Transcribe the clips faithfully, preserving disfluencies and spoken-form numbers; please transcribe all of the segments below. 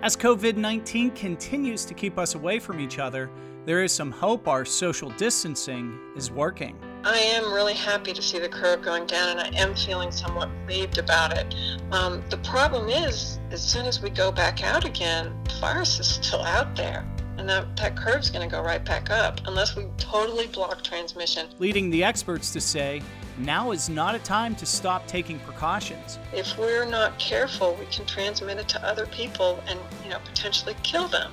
As COVID nineteen continues to keep us away from each other, there is some hope our social distancing is working. I am really happy to see the curve going down, and I am feeling somewhat relieved about it. Um, the problem is, as soon as we go back out again, the virus is still out there, and that, that curve's going to go right back up unless we totally block transmission. Leading the experts to say, now is not a time to stop taking precautions. If we're not careful, we can transmit it to other people and, you know, potentially kill them.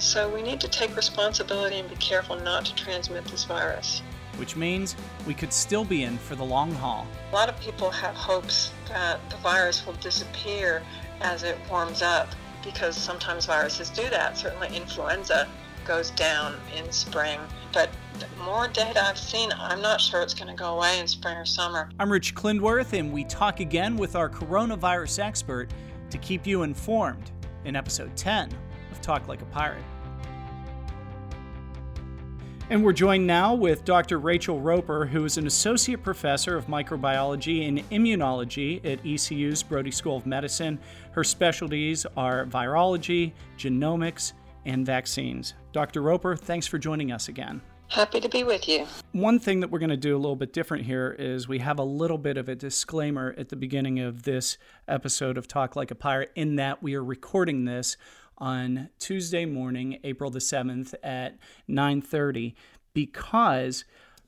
So we need to take responsibility and be careful not to transmit this virus. Which means we could still be in for the long haul. A lot of people have hopes that the virus will disappear as it warms up, because sometimes viruses do that. Certainly influenza goes down in spring, but the more data I've seen, I'm not sure it's going to go away in spring or summer. I'm Rich Klindworth, and we talk again with our coronavirus expert to keep you informed in episode ten of Talk Like a Pirate. And we're joined now with Doctor Rachel Roper, who is an associate professor of microbiology and immunology at E C U's Brody School of Medicine. Her specialties are virology, genomics, and vaccines. Doctor Roper, thanks for joining us again. Happy to be with you. One thing that we're going to do a little bit different here is we have a little bit of a disclaimer at the beginning of this episode of Talk Like a Pirate, in that we are recording this on Tuesday morning, April the seventh at nine thirty, because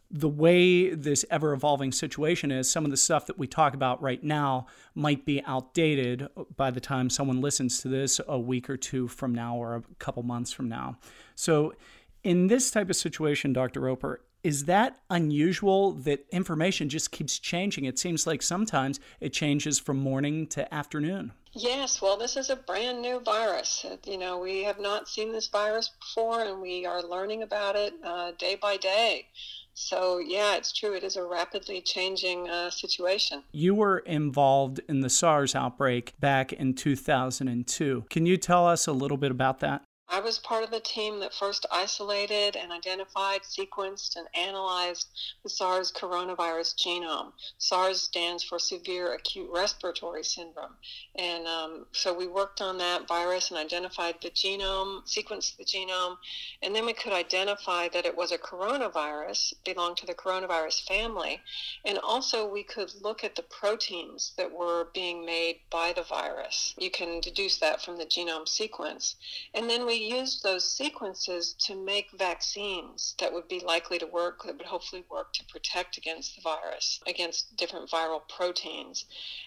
the way this ever-evolving situation is, some of the stuff that we talk about right now might be outdated by the time someone listens to this a week or two from now or a couple months from now. So in this type of situation, Doctor Roper, is that unusual that information just keeps changing? It seems like sometimes it changes from morning to afternoon. Yes, well, this is a brand new virus. You know, we have not seen this virus before, and we are learning about it uh, day by day. So, yeah, it's true. It is a rapidly changing uh, situation. You were involved in the SARS outbreak back in two thousand two. Can you tell us a little bit about that? I was part of the team that first isolated and identified, sequenced, and analyzed the SARS coronavirus genome. SARS stands for severe acute respiratory syndrome. And um, so we worked on that virus and identified the genome, sequenced the genome, and then we could identify that it was a coronavirus, belonged to the coronavirus family. And also we could look at the proteins that were being made by the virus. You can deduce that from the genome sequence. And then we We used those sequences to make vaccines that would be likely to work, that would hopefully work to protect against the virus, against different viral proteins.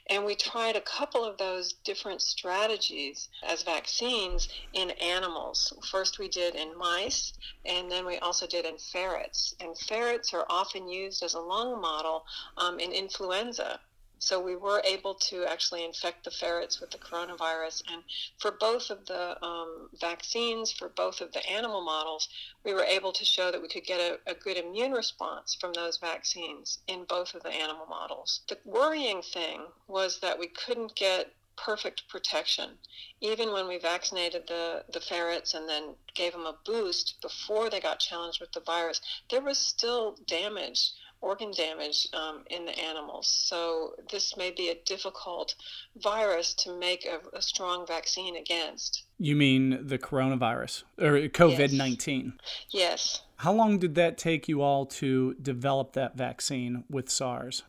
And we tried a couple of those different strategies as vaccines in animals. First we did in mice, and then we also did in ferrets. And ferrets are often used as a lung model um, in influenza. So we were able to actually infect the ferrets with the coronavirus. And for both of the um, vaccines, for both of the animal models, we were able to show that we could get a, a good immune response from those vaccines in both of the animal models. The worrying thing was that we couldn't get perfect protection. Even when we vaccinated the, the ferrets and then gave them a boost before they got challenged with the virus, there was still damage, organ damage um, in the animals. So this may be a difficult virus to make a, a strong vaccine against. You mean the coronavirus or COVID nineteen? Yes. yes. How long did that take you all to develop that vaccine with SARS?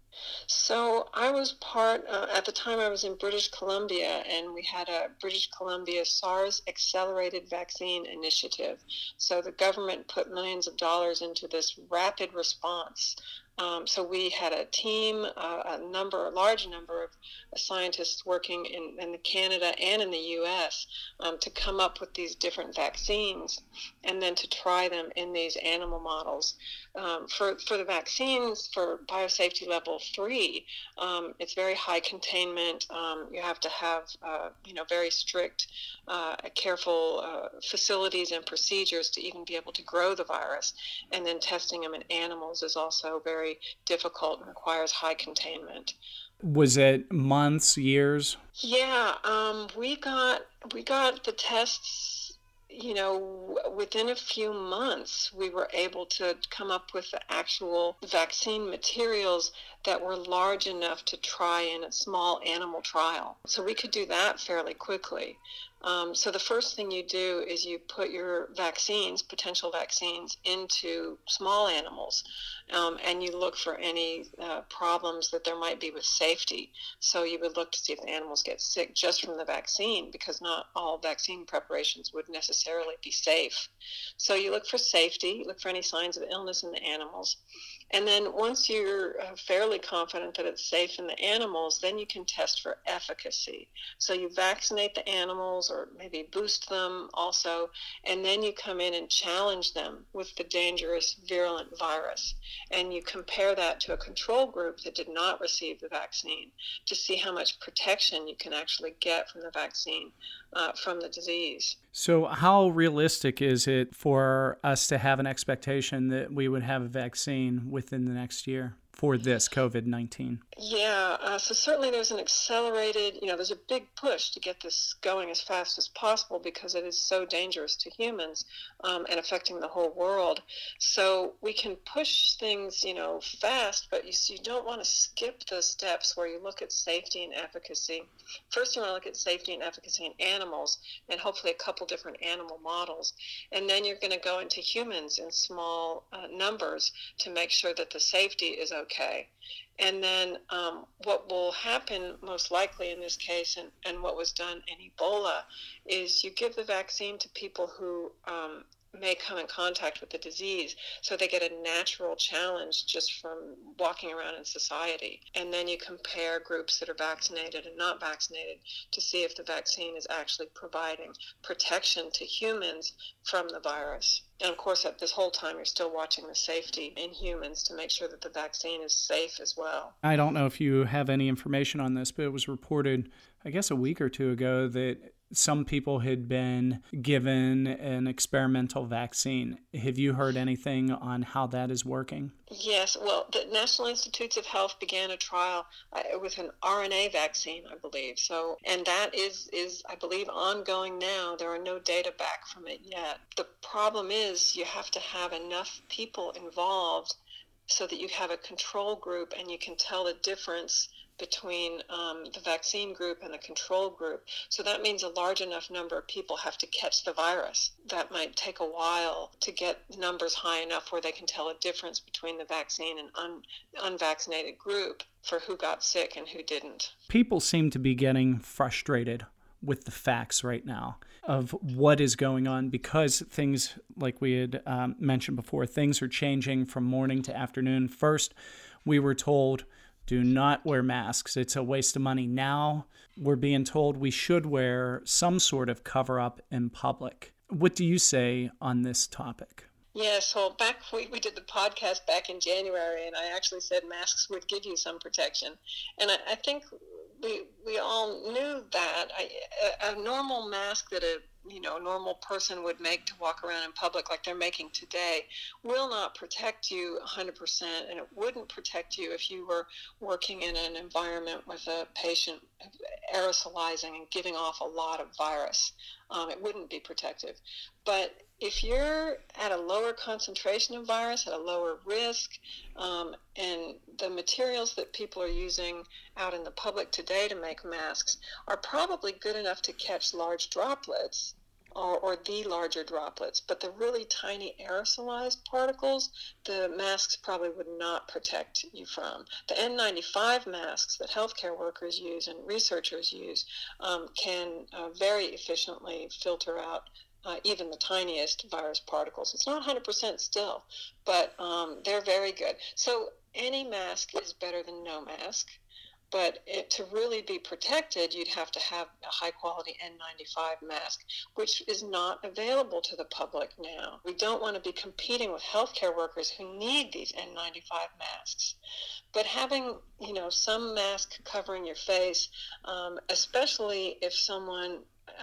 So I was part, uh, at the time I was in British Columbia, and we had a British Columbia SARS Accelerated Vaccine Initiative. So the government put millions of dollars into this rapid response. Um, so we had a team, uh, a number, a large number of scientists working in, in Canada and in the U S um, to come up with these different vaccines and then to try them in these animal models. Um, for, for the vaccines, for biosafety level three, um, it's very high containment. Um, you have to have, uh, you know, very strict, uh, careful uh, facilities and procedures to even be able to grow the virus. And then testing them in animals is also very difficult and requires high containment. Was it months, years? Yeah, um, we got we got the tests, you know, within a few months. We were able to come up with the actual vaccine materials that were large enough to try in a small animal trial. So we could do that fairly quickly. Um, so the first thing you do is you put your vaccines, potential vaccines, into small animals, um, and you look for any uh, problems that there might be with safety. So you would look to see if the animals get sick just from the vaccine, because not all vaccine preparations would necessarily be safe. So you look for safety, you look for any signs of illness in the animals. And then once you're fairly confident that it's safe in the animals, then you can test for efficacy. So you vaccinate the animals or maybe boost them also, and then you come in and challenge them with the dangerous virulent virus. And you compare that to a control group that did not receive the vaccine to see how much protection you can actually get from the vaccine, uh, from the disease. So how realistic is it for us to have an expectation that we would have a vaccine within the next year for this COVID nineteen? Yeah, uh, so certainly there's an accelerated, you know, there's a big push to get this going as fast as possible because it is so dangerous to humans um, and affecting the whole world. So we can push things, you know, fast, but you, you don't want to skip those steps where you look at safety and efficacy. First, you want to look at safety and efficacy in animals and hopefully a couple different animal models. And then you're going to go into humans in small uh, numbers to make sure that the safety is okay. And then um, what will happen most likely in this case, and, and what was done in Ebola, is you give the vaccine to people who um, may come in contact with the disease, so they get a natural challenge just from walking around in society. And then you compare groups that are vaccinated and not vaccinated to see if the vaccine is actually providing protection to humans from the virus. And of course, at this whole time, you're still watching the safety in humans to make sure that the vaccine is safe as well. I don't know if you have any information on this, but it was reported, I guess, a week or two ago that some people had been given an experimental vaccine. Have you heard anything on how that is working? Yes. Well, the National Institutes of Health began a trial with an R N A vaccine, I believe. So, and that is, is, I believe, ongoing now. There are no data back from it yet. The problem is you have to have enough people involved so that you have a control group and you can tell the difference between um, the vaccine group and the control group. So that means a large enough number of people have to catch the virus. That might take a while to get numbers high enough where they can tell a difference between the vaccine and un- unvaccinated group for who got sick and who didn't. People seem to be getting frustrated with the facts right now of what is going on, because things, like we had um, mentioned before, things are changing from morning to afternoon. First, we were told, do not wear masks. It's a waste of money. Now we're being told we should wear some sort of cover-up in public. What do you say on this topic? Yes, well, back we, we did the podcast back in January, and I actually said masks would give you some protection. And I, I think we we all knew that. I, a, a normal mask that a you know, a normal person would make to walk around in public like they're making today will not protect you one hundred percent, and it wouldn't protect you if you were working in an environment with a patient aerosolizing and giving off a lot of virus. Um, it wouldn't be protective. But if you're at a lower concentration of virus, at a lower risk, um, and the materials that people are using out in the public today to make masks are probably good enough to catch large droplets or, or the larger droplets, but the really tiny aerosolized particles, the masks probably would not protect you from. The N ninety-five masks that healthcare workers use and researchers use um, can uh, very efficiently filter out Uh, even the tiniest virus particles. It's not one hundred percent still, but um, they're very good. So any mask is better than no mask, but it, to really be protected, you'd have to have a high-quality N ninety-five mask, which is not available to the public now. We don't want to be competing with healthcare workers who need these N ninety-five masks. But having, you know, some mask covering your face, um, especially if someone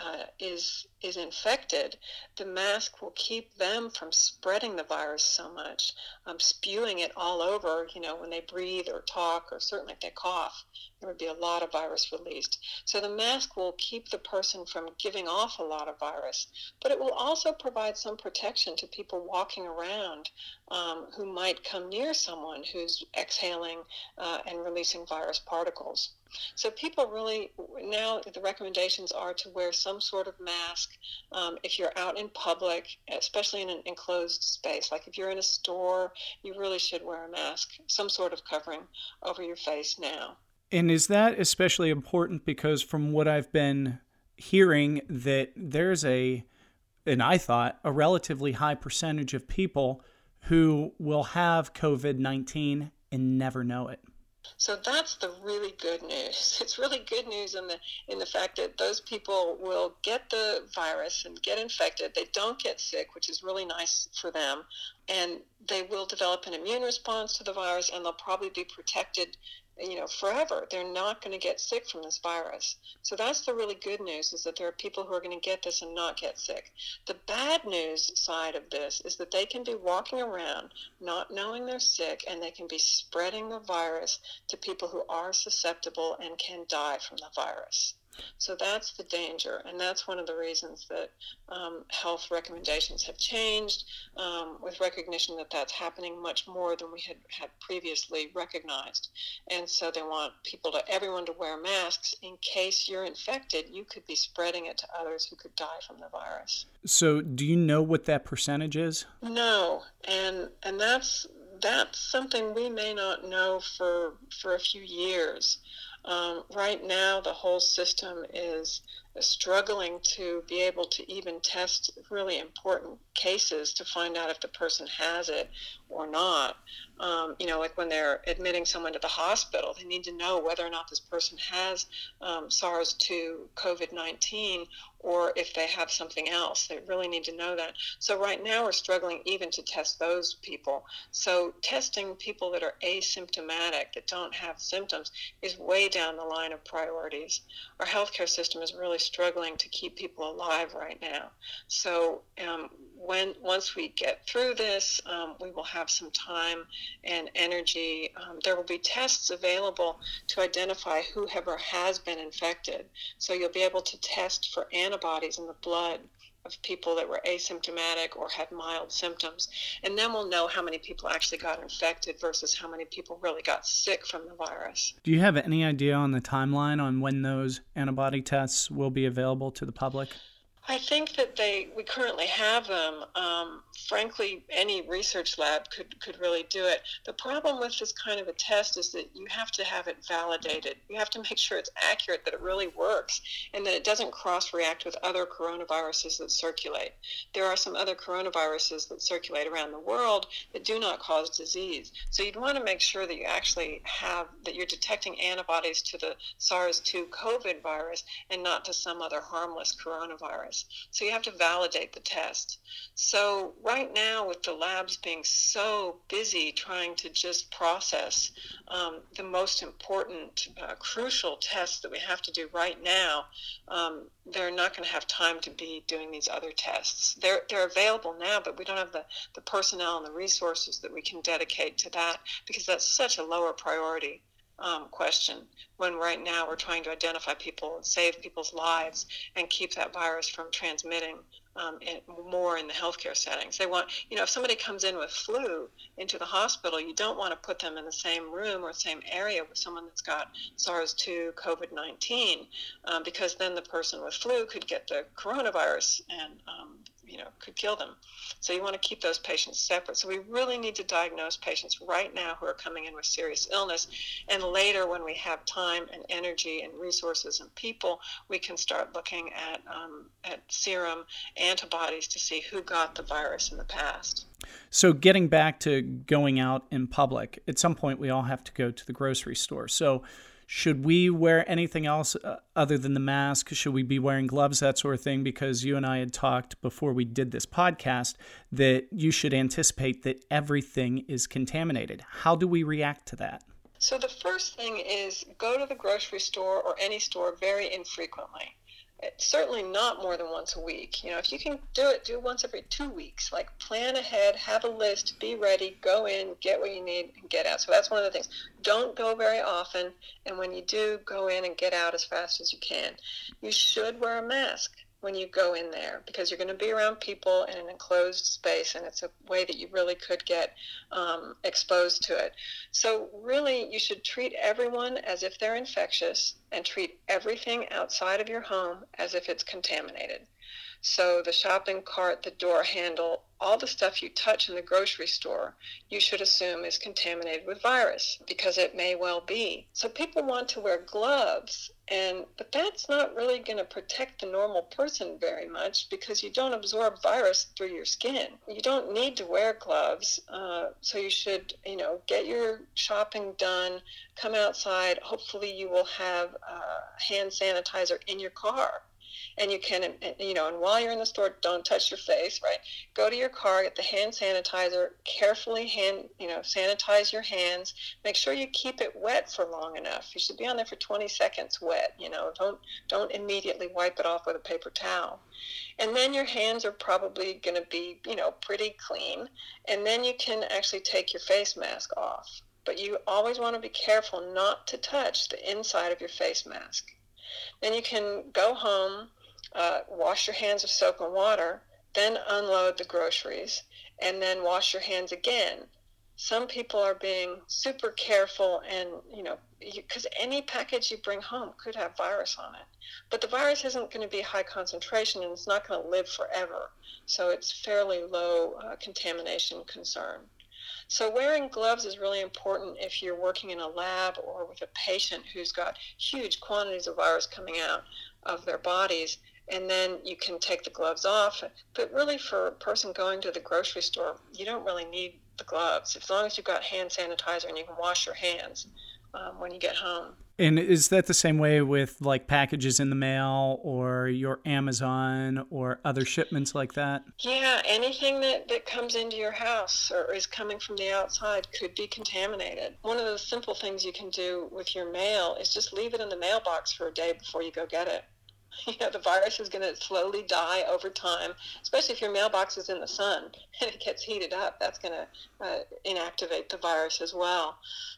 uh, is is infected, the mask will keep them from spreading the virus so much, um, spewing it all over, you know, when they breathe or talk, or certainly if they cough, there would be a lot of virus released. So the mask will keep the person from giving off a lot of virus, but it will also provide some protection to people walking around um, who might come near someone who's exhaling uh, and releasing virus particles. So people really, now the recommendations are to wear some sort of mask um, if you're out in public, especially in an enclosed space. Like if you're in a store, you really should wear a mask, some sort of covering over your face now. And is that especially important because from what I've been hearing that there's a, and I thought, a relatively high percentage of people who will have COVID nineteen and never know it? So that's the really good news. It's really good news in the in the fact that those people will get the virus and get infected. They don't get sick, which is really nice for them. And they will develop an immune response to the virus, and they'll probably be protected, you know, forever. They're not going to get sick from this virus. So that's the really good news, is that there are people who are going to get this and not get sick. The bad news side of this is that they can be walking around not knowing they're sick, and they can be spreading the virus to people who are susceptible and can die from the virus. So that's the danger, and that's one of the reasons that um, health recommendations have changed, um, with recognition that that's happening much more than we had, had previously recognized. And so they want people to, everyone to wear masks. In case you're infected, you could be spreading it to others who could die from the virus. So do you know what that percentage is? No, and and that's that's something we may not know for for a few years. Um, right now, the whole system is struggling to be able to even test really important cases to find out if the person has it or not. Um, you know, like when they're admitting someone to the hospital, they need to know whether or not this person has um, SARS two, COVID nineteen, or if they have something else. They really need to know that. So right now we're struggling even to test those people. So testing people that are asymptomatic, that don't have symptoms, is way down the line of priorities. Our healthcare system is really struggling to keep people alive right now. So um, when once we get through this, um, we will have some time and energy. Um, there will be tests available to identify whoever has been infected. So you'll be able to test for antibodies in the blood of people that were asymptomatic or had mild symptoms. And then we'll know how many people actually got infected versus how many people really got sick from the virus. Do you have any idea on the timeline on when those antibody tests will be available to the public? I think that they we currently have them. Um, frankly, any research lab could, could really do it. The problem with this kind of a test is that you have to have it validated. You have to make sure it's accurate, that it really works, and that it doesn't cross-react with other coronaviruses that circulate. There are some other coronaviruses that circulate around the world that do not cause disease. So you'd want to make sure that you actually have, that you're detecting antibodies to the SARS two COVID virus and not to some other harmless coronavirus. So you have to validate the test. So right now, with the labs being so busy trying to just process um, the most important, uh, crucial tests that we have to do right now, um, they're not going to have time to be doing these other tests. They're they're available now, but we don't have the, the personnel and the resources that we can dedicate to that, because that's such a lower priority Um, question, when right now we're trying to identify people and save people's lives and keep that virus from transmitting um, in, more in the healthcare settings. They want, you know, if somebody comes in with flu into the hospital, you don't want to put them in the same room or same area with someone that's got SARS two, COVID nineteen, um, because then the person with flu could get the coronavirus and um, you know, could kill them. So you want to keep those patients separate. So we really need to diagnose patients right now who are coming in with serious illness. And later, when we have time and energy and resources and people, we can start looking at um, at serum antibodies to see who got the virus in the past. So getting back to going out in public, at some point we all have to go to the grocery store. So should we wear anything else other than the mask? Should we be wearing gloves, that sort of thing? Because you and I had talked before we did this podcast that you should anticipate that everything is contaminated. How do we react to that? So the first thing is, go to the grocery store or any store very infrequently. certainly not more than once a week. You know, if you can do it, do once every two weeks. Like, plan ahead, have a list, be ready, go in, get what you need, and get out. So that's one of the things. Don't go very often, and when you do, go in and get out as fast as you can. You should wear a mask when you go in there, because you're going to be around people in an enclosed space, and it's a way that you really could get um, exposed to it. So really, you should treat everyone as if they're infectious, and treat everything outside of your home as if it's contaminated. So the shopping cart, the door handle, all the stuff you touch in the grocery store, you should assume is contaminated with virus, because it may well be. So people want to wear gloves, and but that's not really going to protect the normal person very much, because you don't absorb virus through your skin. You don't need to wear gloves, uh, so you should, you know, get your shopping done, come outside. Hopefully you will have uh, hand sanitizer in your car. And you can, you know, and while you're in the store, don't touch your face, right? Go to your car, get the hand sanitizer, carefully hand, you know, sanitize your hands. Make sure you keep it wet for long enough. You should be on there for twenty seconds wet, you know. Don't don't immediately wipe it off with a paper towel. And then your hands are probably going to be, you know, pretty clean. And then you can actually take your face mask off. But you always want to be careful not to touch the inside of your face mask. Then you can go home, uh, wash your hands with soap and water, then unload the groceries, and then wash your hands again. Some people are being super careful, and, you know, because any package you bring home could have virus on it. But the virus isn't going to be high concentration, and it's not going to live forever. So it's fairly low uh, contamination concern. So wearing gloves is really important if you're working in a lab or with a patient who's got huge quantities of virus coming out of their bodies, and then you can take the gloves off. But really, for a person going to the grocery store, you don't really need the gloves, as long as you've got hand sanitizer and you can wash your hands um, when you get home. And is that the same way with, like, packages in the mail or your Amazon or other shipments like that? Yeah, anything that, that comes into your house or is coming from the outside could be contaminated. One of the simple things you can do with your mail is just leave it in the mailbox for a day before you go get it. You know, the virus is going to slowly die over time, especially if your mailbox is in the sun and it gets heated up. That's going to uh, inactivate the virus as well.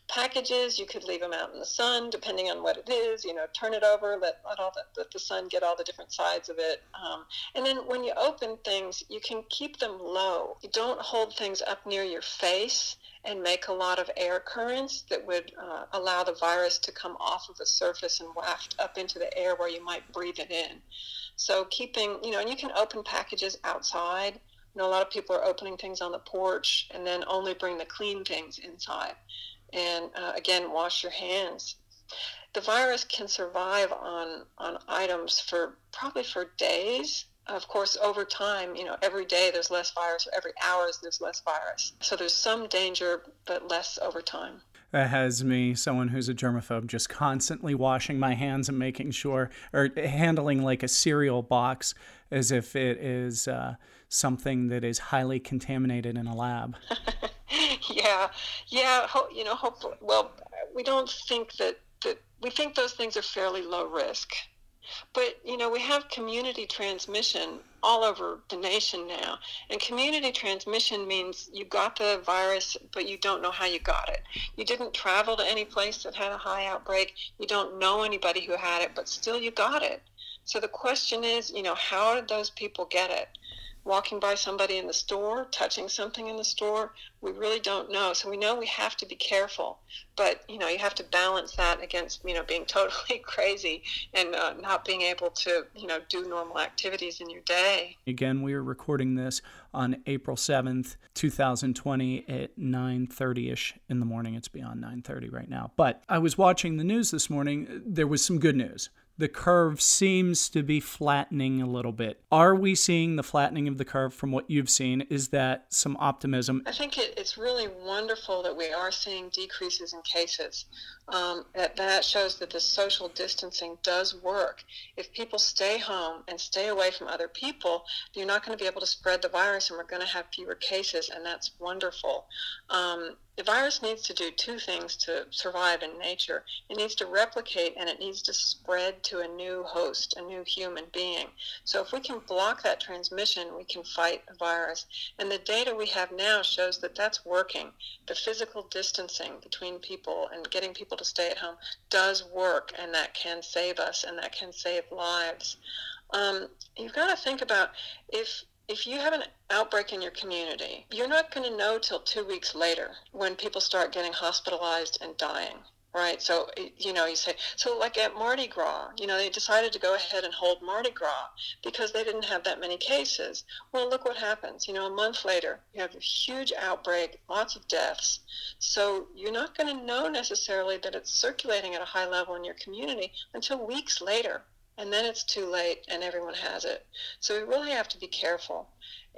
Packages, you could leave them out in the sun, depending on what it is. You know, turn it over, let, let, all the, let the sun get all the different sides of it. Um, and then when you open things, you can keep them low. You don't hold things up near your face and make a lot of air currents that would uh, allow the virus to come off of the surface and waft up into the air where you might breathe it in. So keeping, you know, and you can open packages outside. You know, a lot of people are opening things on the porch and then only bring the clean things inside. And uh, again, wash your hands. The virus can survive on, on items for probably for days. Of course, over time, you know, every day there's less virus, or every hour there's less virus. So there's some danger, but less over time. That has me, someone who's a germaphobe, just constantly washing my hands and making sure, or handling like a cereal box as if it is uh, something that is highly contaminated in a lab. yeah, yeah, ho- you know, hopefully, well, we don't think that, that, we think those things are fairly low risk. But, you know, we have community transmission all over the nation now. And community transmission means you got the virus, but you don't know how you got it. You didn't travel to any place that had a high outbreak. You don't know anybody who had it, but still you got it. So the question is, you know, how did those people get it? Walking by somebody in the store, touching something in the store, we really don't know. So we know we have to be careful, but, you know, you have to balance that against, you know, being totally crazy and uh, not being able to, you know, do normal activities in your day. Again, we are recording this on April seventh, twenty twenty at nine thirty-ish in the morning. It's beyond nine thirty right now. But I was watching the news this morning. There was some good news. The curve seems to be flattening a little bit. Are we seeing the flattening of the curve from what you've seen? Is that some optimism? I think it, it's really wonderful that we are seeing decreases in cases. Um, that, that shows that the social distancing does work. If people stay home and stay away from other people, you're not going to be able to spread the virus, and we're going to have fewer cases, and that's wonderful. Um, The virus needs to do two things to survive in nature. It needs to replicate, and it needs to spread to a new host, a new human being. So if we can block that transmission, we can fight the virus. And the data we have now shows that that's working. The physical distancing between people and getting people to stay at home does work, and that can save us, and that can save lives. Um, you've got to think about if... If you have an outbreak in your community, you're not going to know till two weeks later when people start getting hospitalized and dying, right? So, you know, you say, so like at Mardi Gras, you know, they decided to go ahead and hold Mardi Gras because they didn't have that many cases. Well, look what happens. You know, a month later, you have a huge outbreak, lots of deaths. So you're not going to know necessarily that it's circulating at a high level in your community until weeks later. And then it's too late and everyone has it. So we really have to be careful.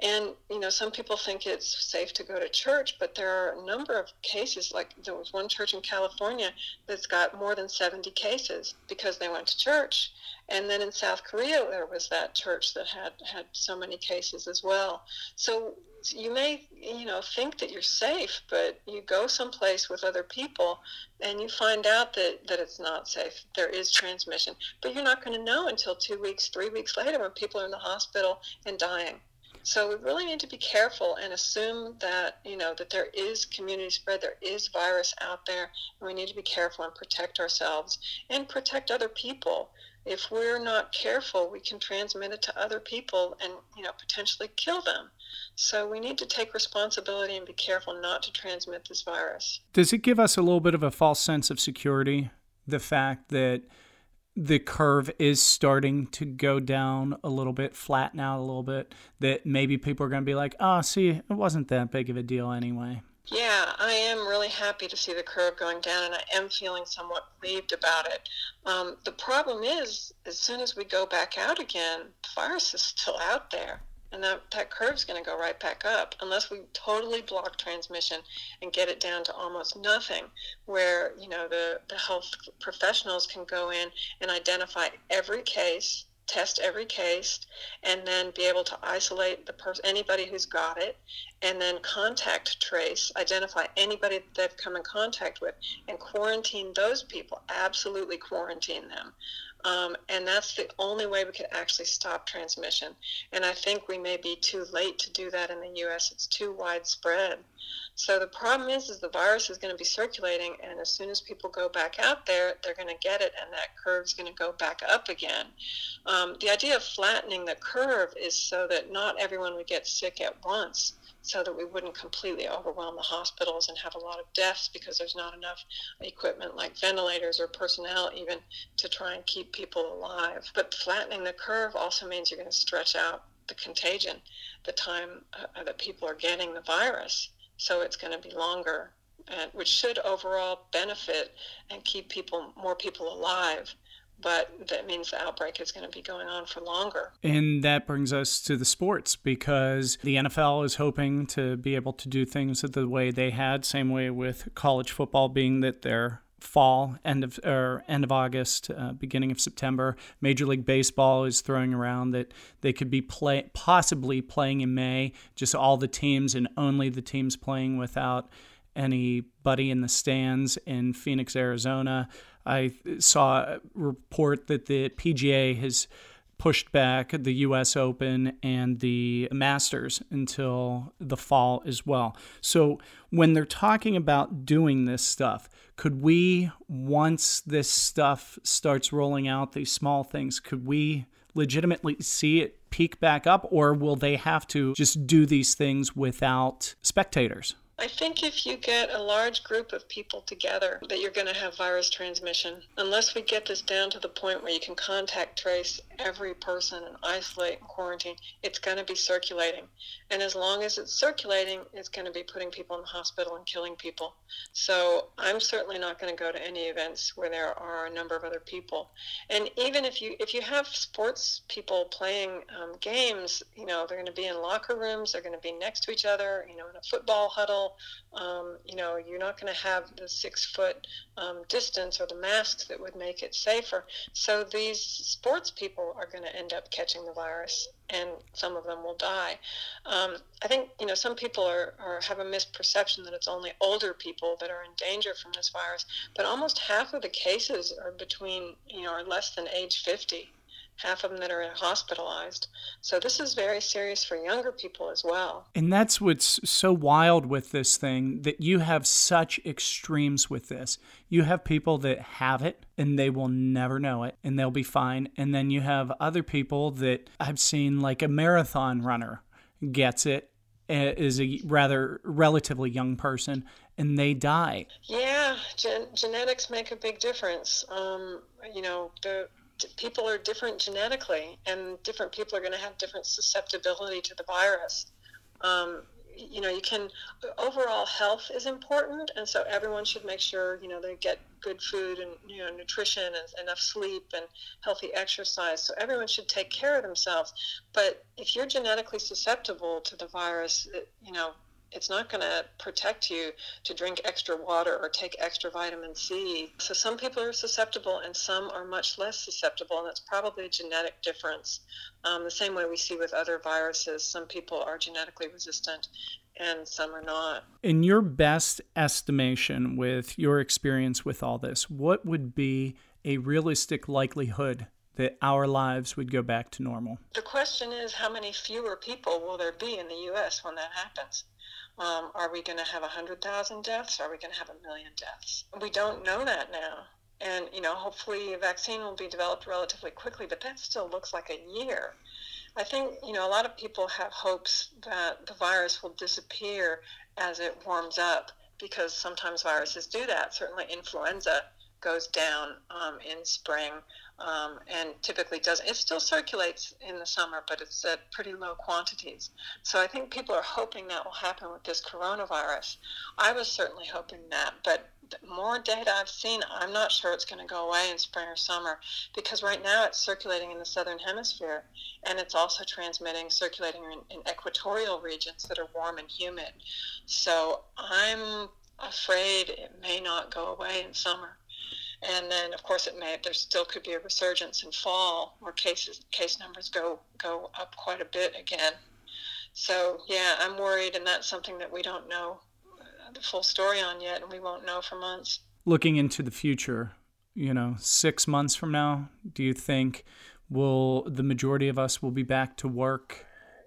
And, you know, some people think it's safe to go to church, but there are a number of cases, like there was one church in California that's got more than seventy cases because they went to church. And then in South Korea, there was that church that had, had so many cases as well. So you may, you know, think that you're safe, but you go someplace with other people and you find out that, that it's not safe. There is transmission, but you're not going to know until two weeks, three weeks later when people are in the hospital and dying. So we really need to be careful and assume that, you know, that there is community spread, there is virus out there, and we need to be careful and protect ourselves and protect other people. If we're not careful, we can transmit it to other people and, you know, potentially kill them. So we need to take responsibility and be careful not to transmit this virus. Does it give us a little bit of a false sense of security, the fact that the curve is starting to go down a little bit, flatten out a little bit, that maybe people are going to be like, oh, see, it wasn't that big of a deal anyway? Yeah, I am really happy to see the curve going down, and I am feeling somewhat relieved about it. Um, the problem is, as soon as we go back out again, the virus is still out there. And that, that curve's going to go right back up unless we totally block transmission and get it down to almost nothing, where, you know, the, the health professionals can go in and identify every case, test every case, and then be able to isolate the person, anybody who's got it, and then contact trace, identify anybody that they've come in contact with, and quarantine those people, absolutely quarantine them. Um, and that's the only way we could actually stop transmission. And I think we may be too late to do that in the U S. It's too widespread. So the problem is, is the virus is going to be circulating, and as soon as people go back out there, they're going to get it, and that curve's going to go back up again. Um, the idea of flattening the curve is so that not everyone would get sick at once, so that we wouldn't completely overwhelm the hospitals and have a lot of deaths because there's not enough equipment like ventilators or personnel even to try and keep people alive. But flattening the curve also means you're going to stretch out the contagion, the time uh, that people are getting the virus. So it's going to be longer, and which should overall benefit and keep people, more people alive. But that means the outbreak is going to be going on for longer. And that brings us to the sports, because the N F L is hoping to be able to do things the way they had, same way with college football, being that their fall, end of or end of August, uh, beginning of September. Major League Baseball is throwing around that they could be play, possibly playing in May, just all the teams and only the teams playing without anybody in the stands in Phoenix, Arizona. I saw a report that the P G A has pushed back the U S Open and the Masters until the fall as well. So when they're talking about doing this stuff, could we, once this stuff starts rolling out, these small things, could we legitimately see it peak back up, or will they have to just do these things without spectators? I think if you get a large group of people together, that you're going to have virus transmission. Unless we get this down to the point where you can contact trace every person and isolate and quarantine, it's going to be circulating. And as long as it's circulating, it's going to be putting people in the hospital and killing people. So I'm certainly not going to go to any events where there are a number of other people. And even if you if you have sports people playing um, games, you know, they're going to be in locker rooms, they're going to be next to each other, you know, in a football huddle. Um, you know, you're not going to have the six-foot um, distance or the masks that would make it safer. So these sports people people are going to end up catching the virus, and some of them will die. Um, I think, you know, some people are, are have a misperception that it's only older people that are in danger from this virus, but almost half of the cases are between, you know, are less than age fifty, half of them that are hospitalized. So this is very serious for younger people as well. And that's what's so wild with this thing, that you have such extremes with this. You have people that have it and they will never know it and they'll be fine. And then you have other people that I've seen, like a marathon runner gets it, is a rather relatively young person, and they die. Yeah, gen- genetics make a big difference. Um, you know, the people are different genetically, and different people are going to have different susceptibility to the virus. Um, you know, you can, overall health is important, and so everyone should make sure, you know, they get good food and, you know, nutrition and enough sleep and healthy exercise. So everyone should take care of themselves. But if you're genetically susceptible to the virus, it, you know, it's not going to protect you to drink extra water or take extra vitamin C. So some people are susceptible and some are much less susceptible, and that's probably a genetic difference. Um, the same way we see with other viruses, some people are genetically resistant and some are not. In your best estimation, with your experience with all this, what would be a realistic likelihood that our lives would go back to normal? The question is, how many fewer people will there be in the U S when that happens? Um, are we going to have one hundred thousand deaths? Are we going to have a million deaths? We don't know that now. And, you know, hopefully a vaccine will be developed relatively quickly, but that still looks like a year. I think, you know, a lot of people have hopes that the virus will disappear as it warms up, because sometimes viruses do that. Certainly influenza goes down um, in spring um, and typically doesn't. It still circulates in the summer, but it's at pretty low quantities. So I think people are hoping that will happen with this coronavirus. I was certainly hoping that, but the more data I've seen, I'm not sure it's going to go away in spring or summer, because right now it's circulating in the southern hemisphere, and it's also transmitting, circulating in, in equatorial regions that are warm and humid. So I'm afraid it may not go away in summer. And then, of course, it may, there still could be a resurgence in fall where cases, case numbers go, go up quite a bit again. So, yeah, I'm worried, and that's something that we don't know the full story on yet, and we won't know for months. Looking into the future, you know, six months from now, do you think will the majority of us will be back to work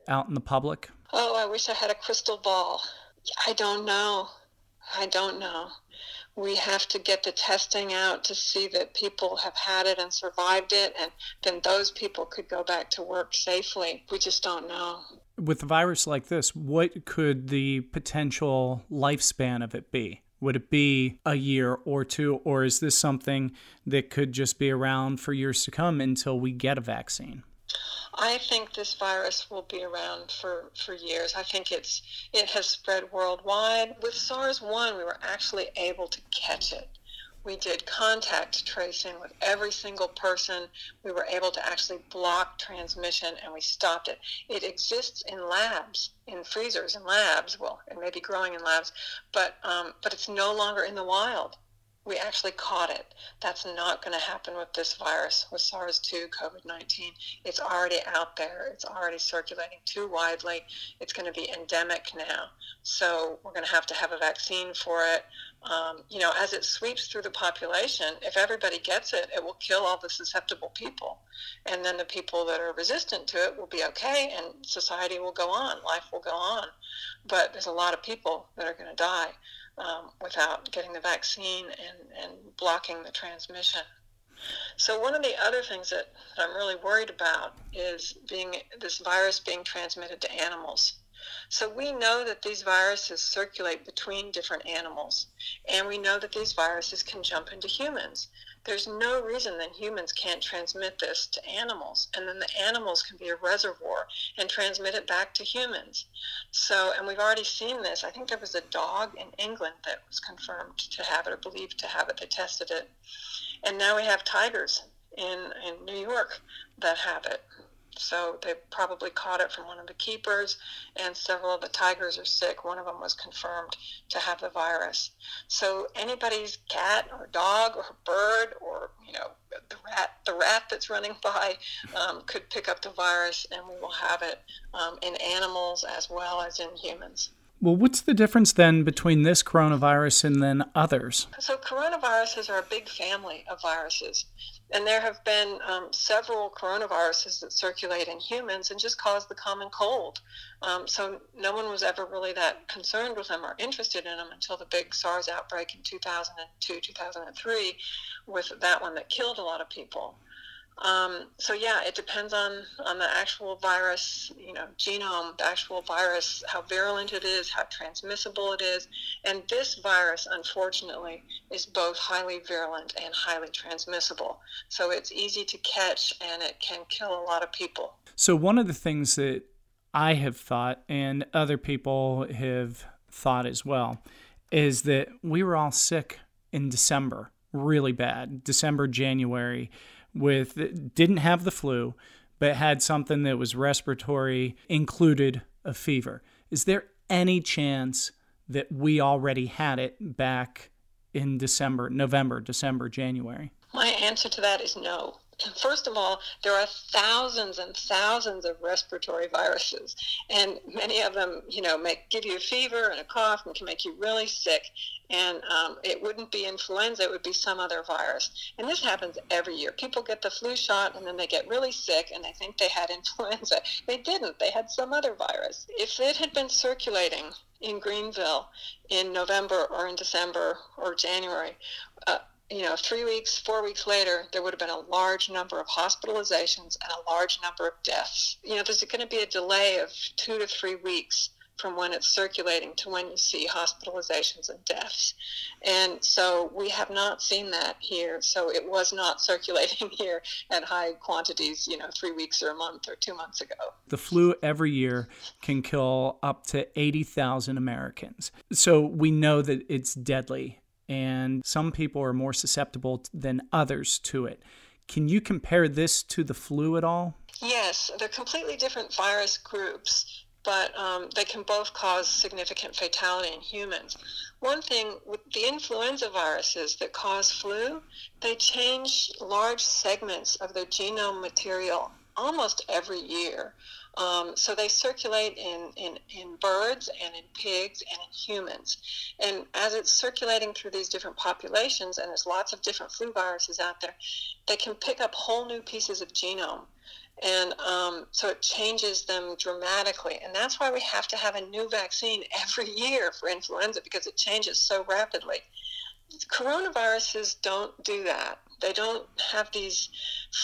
out in the public? Oh, I wish I had a crystal ball. I don't know. I don't know. We have to get the testing out to see that people have had it and survived it, and then those people could go back to work safely. We just don't know. With a virus like this, what could the potential lifespan of it be? Would it be a year or two, or is this something that could just be around for years to come until we get a vaccine? I think this virus will be around for, for years. I think it's it has spread worldwide. With SARS one, we were actually able to catch it. We did contact tracing with every single person. We were able to actually block transmission, and we stopped it. It exists in labs, in freezers, in labs. Well, it may be growing in labs, but um, but it's no longer in the wild. We actually caught it. That's not going to happen with this virus, with SARS two, COVID nineteen. It's already out there. It's already circulating too widely. It's going to be endemic now. So we're going to have to have a vaccine for it. Um, you know, as it sweeps through the population, if everybody gets it, it will kill all the susceptible people. And then the people that are resistant to it will be okay, and society will go on. Life will go on. But there's a lot of people that are going to die Um, without getting the vaccine and, and blocking the transmission. So one of the other things that I'm really worried about is being this virus being transmitted to animals. So we know that these viruses circulate between different animals, and we know that these viruses can jump into humans. There's no reason that humans can't transmit this to animals, and then the animals can be a reservoir and transmit it back to humans. So, and we've already seen this. I think there was a dog in England that was confirmed to have it, or believed to have it. They tested it. And now we have tigers in, in New York that have it. So they probably caught it from one of the keepers, and several of the tigers are sick. One of them was confirmed to have the virus. So anybody's cat or dog or bird or, you know, the rat, the rat that's running by um, could pick up the virus, and we will have it um, in animals as well as in humans. Well, what's the difference then between this coronavirus and then others? So coronaviruses are a big family of viruses. And there have been um, several coronaviruses that circulate in humans and just cause the common cold. Um, so no one was ever really that concerned with them or interested in them until the big SARS outbreak in two thousand two, two thousand three, with that one that killed a lot of people. Um, so yeah, it depends on, on the actual virus, you know, genome, the actual virus, how virulent it is, how transmissible it is. And this virus, unfortunately, is both highly virulent and highly transmissible. So it's easy to catch, and it can kill a lot of people. So one of the things that I have thought, and other people have thought as well, is that we were all sick in December, really bad, December, January, with didn't have the flu, but had something that was respiratory, included a fever. Is there any chance that we already had it back in December, November, December, January? My answer to that is no. First of all, there are thousands and thousands of respiratory viruses, and many of them, you know, make give you a fever and a cough and can make you really sick. And um, it wouldn't be influenza, it would be some other virus. And this happens every year. People get the flu shot, and then they get really sick, and they think they had influenza. They didn't. They had some other virus. If it had been circulating in Greenville in November or in December or January, uh, you know, three weeks, four weeks later, there would have been a large number of hospitalizations and a large number of deaths. You know, there's going to be a delay of two to three weeks from when it's circulating to when you see hospitalizations and deaths. And so we have not seen that here. So it was not circulating here at high quantities, you know, three weeks or a month or two months ago. The flu every year can kill up to eighty thousand Americans. So we know that it's deadly. And some people are more susceptible than others to it. Can you compare this to the flu at all? Yes, they're completely different virus groups, but um, they can both cause significant fatality in humans. One thing with the influenza viruses that cause flu, they change large segments of their genome material almost every year. Um, so they circulate in, in, in birds and in pigs and in humans. And as it's circulating through these different populations, and there's lots of different flu viruses out there, they can pick up whole new pieces of genome. And um, so it changes them dramatically. And that's why we have to have a new vaccine every year for influenza, because it changes so rapidly. Coronaviruses don't do that. They don't have these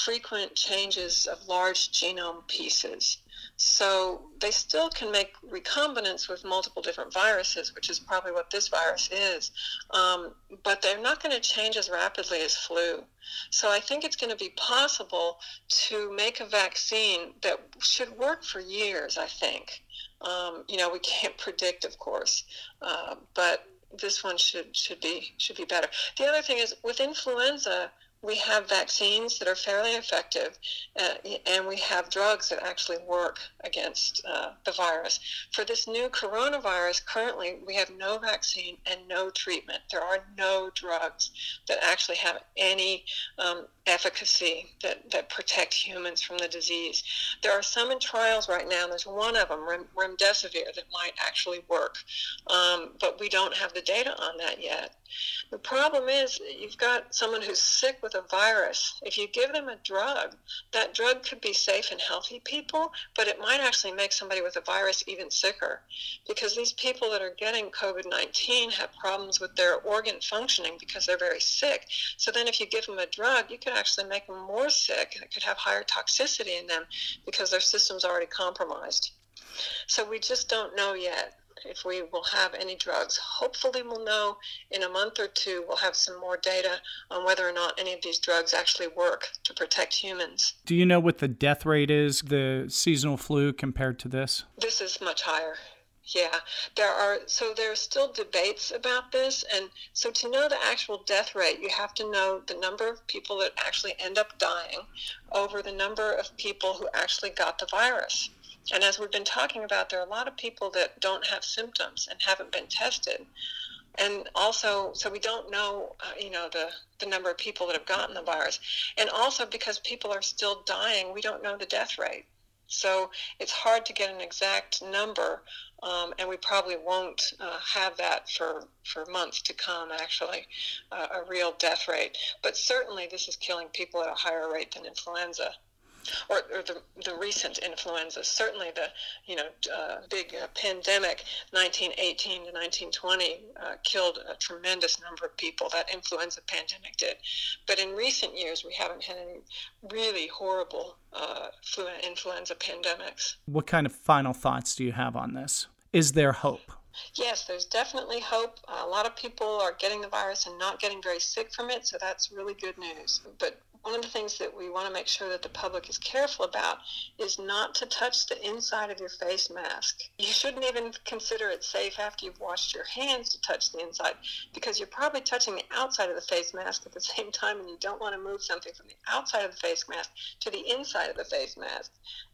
frequent changes of large genome pieces. So they still can make recombinants with multiple different viruses, which is probably what this virus is, um, but they're not going to change as rapidly as flu. So I think it's going to be possible to make a vaccine that should work for years, I think. Um, you know, we can't predict, of course, uh, but this one should should be should be better. The other thing is, with influenza, we have vaccines that are fairly effective, uh, and we have drugs that actually work against uh, the virus. For this new coronavirus, currently, we have no vaccine and no treatment. There are no drugs that actually have any um, efficacy that, that protect humans from the disease. There are some in trials right now. There's one of them, rem- remdesivir, that might actually work, um, but we don't have the data on that yet. The problem is, you've got someone who's sick with a virus. If you give them a drug, that drug could be safe in healthy people, but it might actually make somebody with a virus even sicker, because these people that are getting COVID nineteen have problems with their organ functioning because they're very sick. So then if you give them a drug, you could actually make them more sick, and it could have higher toxicity in them because their system's already compromised. So we just don't know yet if we will have any drugs. Hopefully we'll know in a month or two. We'll have some more data on whether or not any of these drugs actually work to protect humans. Do you know what the death rate is, the seasonal flu, compared to this? This is much higher. Yeah, there are, so there are still debates about this. And so to know the actual death rate, you have to know the number of people that actually end up dying over the number of people who actually got the virus. And as we've been talking about, there are a lot of people that don't have symptoms and haven't been tested. And also, so we don't know, uh, you know, the, the number of people that have gotten the virus. And also because people are still dying, we don't know the death rate. So it's hard to get an exact number, um, and we probably won't uh, have that for, for months to come, actually, uh, a real death rate. But certainly this is killing people at a higher rate than influenza, or, or the, the recent influenza. Certainly the you know uh, big uh, pandemic, nineteen eighteen to nineteen twenty, uh, killed a tremendous number of people. That influenza pandemic did. But in recent years, we haven't had any really horrible uh, flu- influenza pandemics. What kind of final thoughts do you have on this? Is there hope? Yes, there's definitely hope. A lot of people are getting the virus and not getting very sick from it, so that's really good news. But one of the things that we want to make sure that the public is careful about is not to touch the inside of your face mask. You shouldn't even consider it safe after you've washed your hands to touch the inside, because you're probably touching the outside of the face mask at the same time, and you don't want to move something from the outside of the face mask to the inside of the face mask.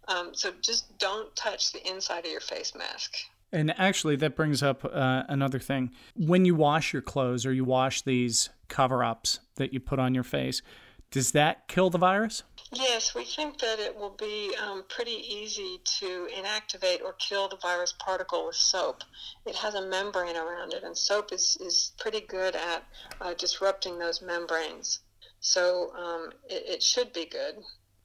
Um, so just don't touch the inside of your face mask. And actually, that brings up uh, another thing. When you wash your clothes or you wash these cover-ups that you put on your face, does that kill the virus? Yes, we think that it will be um, pretty easy to inactivate or kill the virus particle with soap. It has a membrane around it, and soap is, is pretty good at uh, disrupting those membranes. So um, it, it should be good,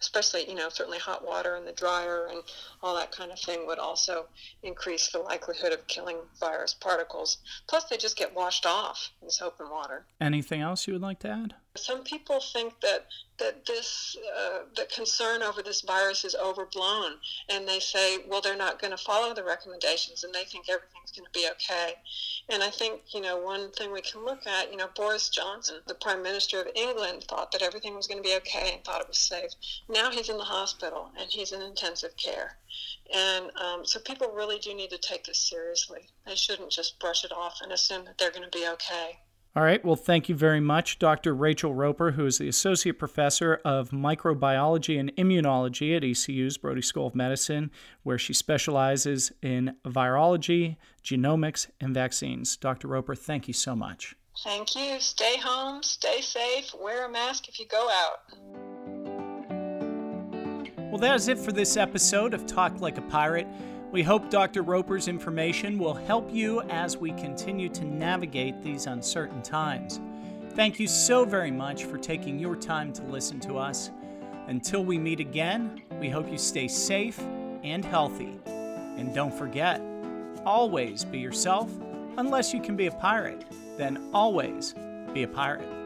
especially, you know, certainly hot water and the dryer and all that kind of thing would also increase the likelihood of killing virus particles. Plus, they just get washed off in soap and water. Anything else you would like to add? Some people think that that this uh, the concern over this virus is overblown, and they say, well, they're not going to follow the recommendations, and they think everything's going to be okay. And I think, you know, one thing we can look at, you know, Boris Johnson, the Prime Minister of England, thought that everything was going to be okay and thought it was safe. Now he's in the hospital, and he's in intensive care. And um, so people really do need to take this seriously. They shouldn't just brush it off and assume that they're going to be okay. All right. Well, thank you very much, Doctor Rachel Roper, who is the Associate Professor of Microbiology and Immunology at E C U's Brody School of Medicine, where she specializes in virology, genomics, and vaccines. Doctor Roper, thank you so much. Thank you. Stay home, stay safe, wear a mask if you go out. Well, that is it for this episode of Talk Like a Pirate. We hope Doctor Roper's information will help you as we continue to navigate these uncertain times. Thank you so very much for taking your time to listen to us. Until we meet again, we hope you stay safe and healthy. And don't forget, always be yourself. Unless you can be a pirate, then always be a pirate.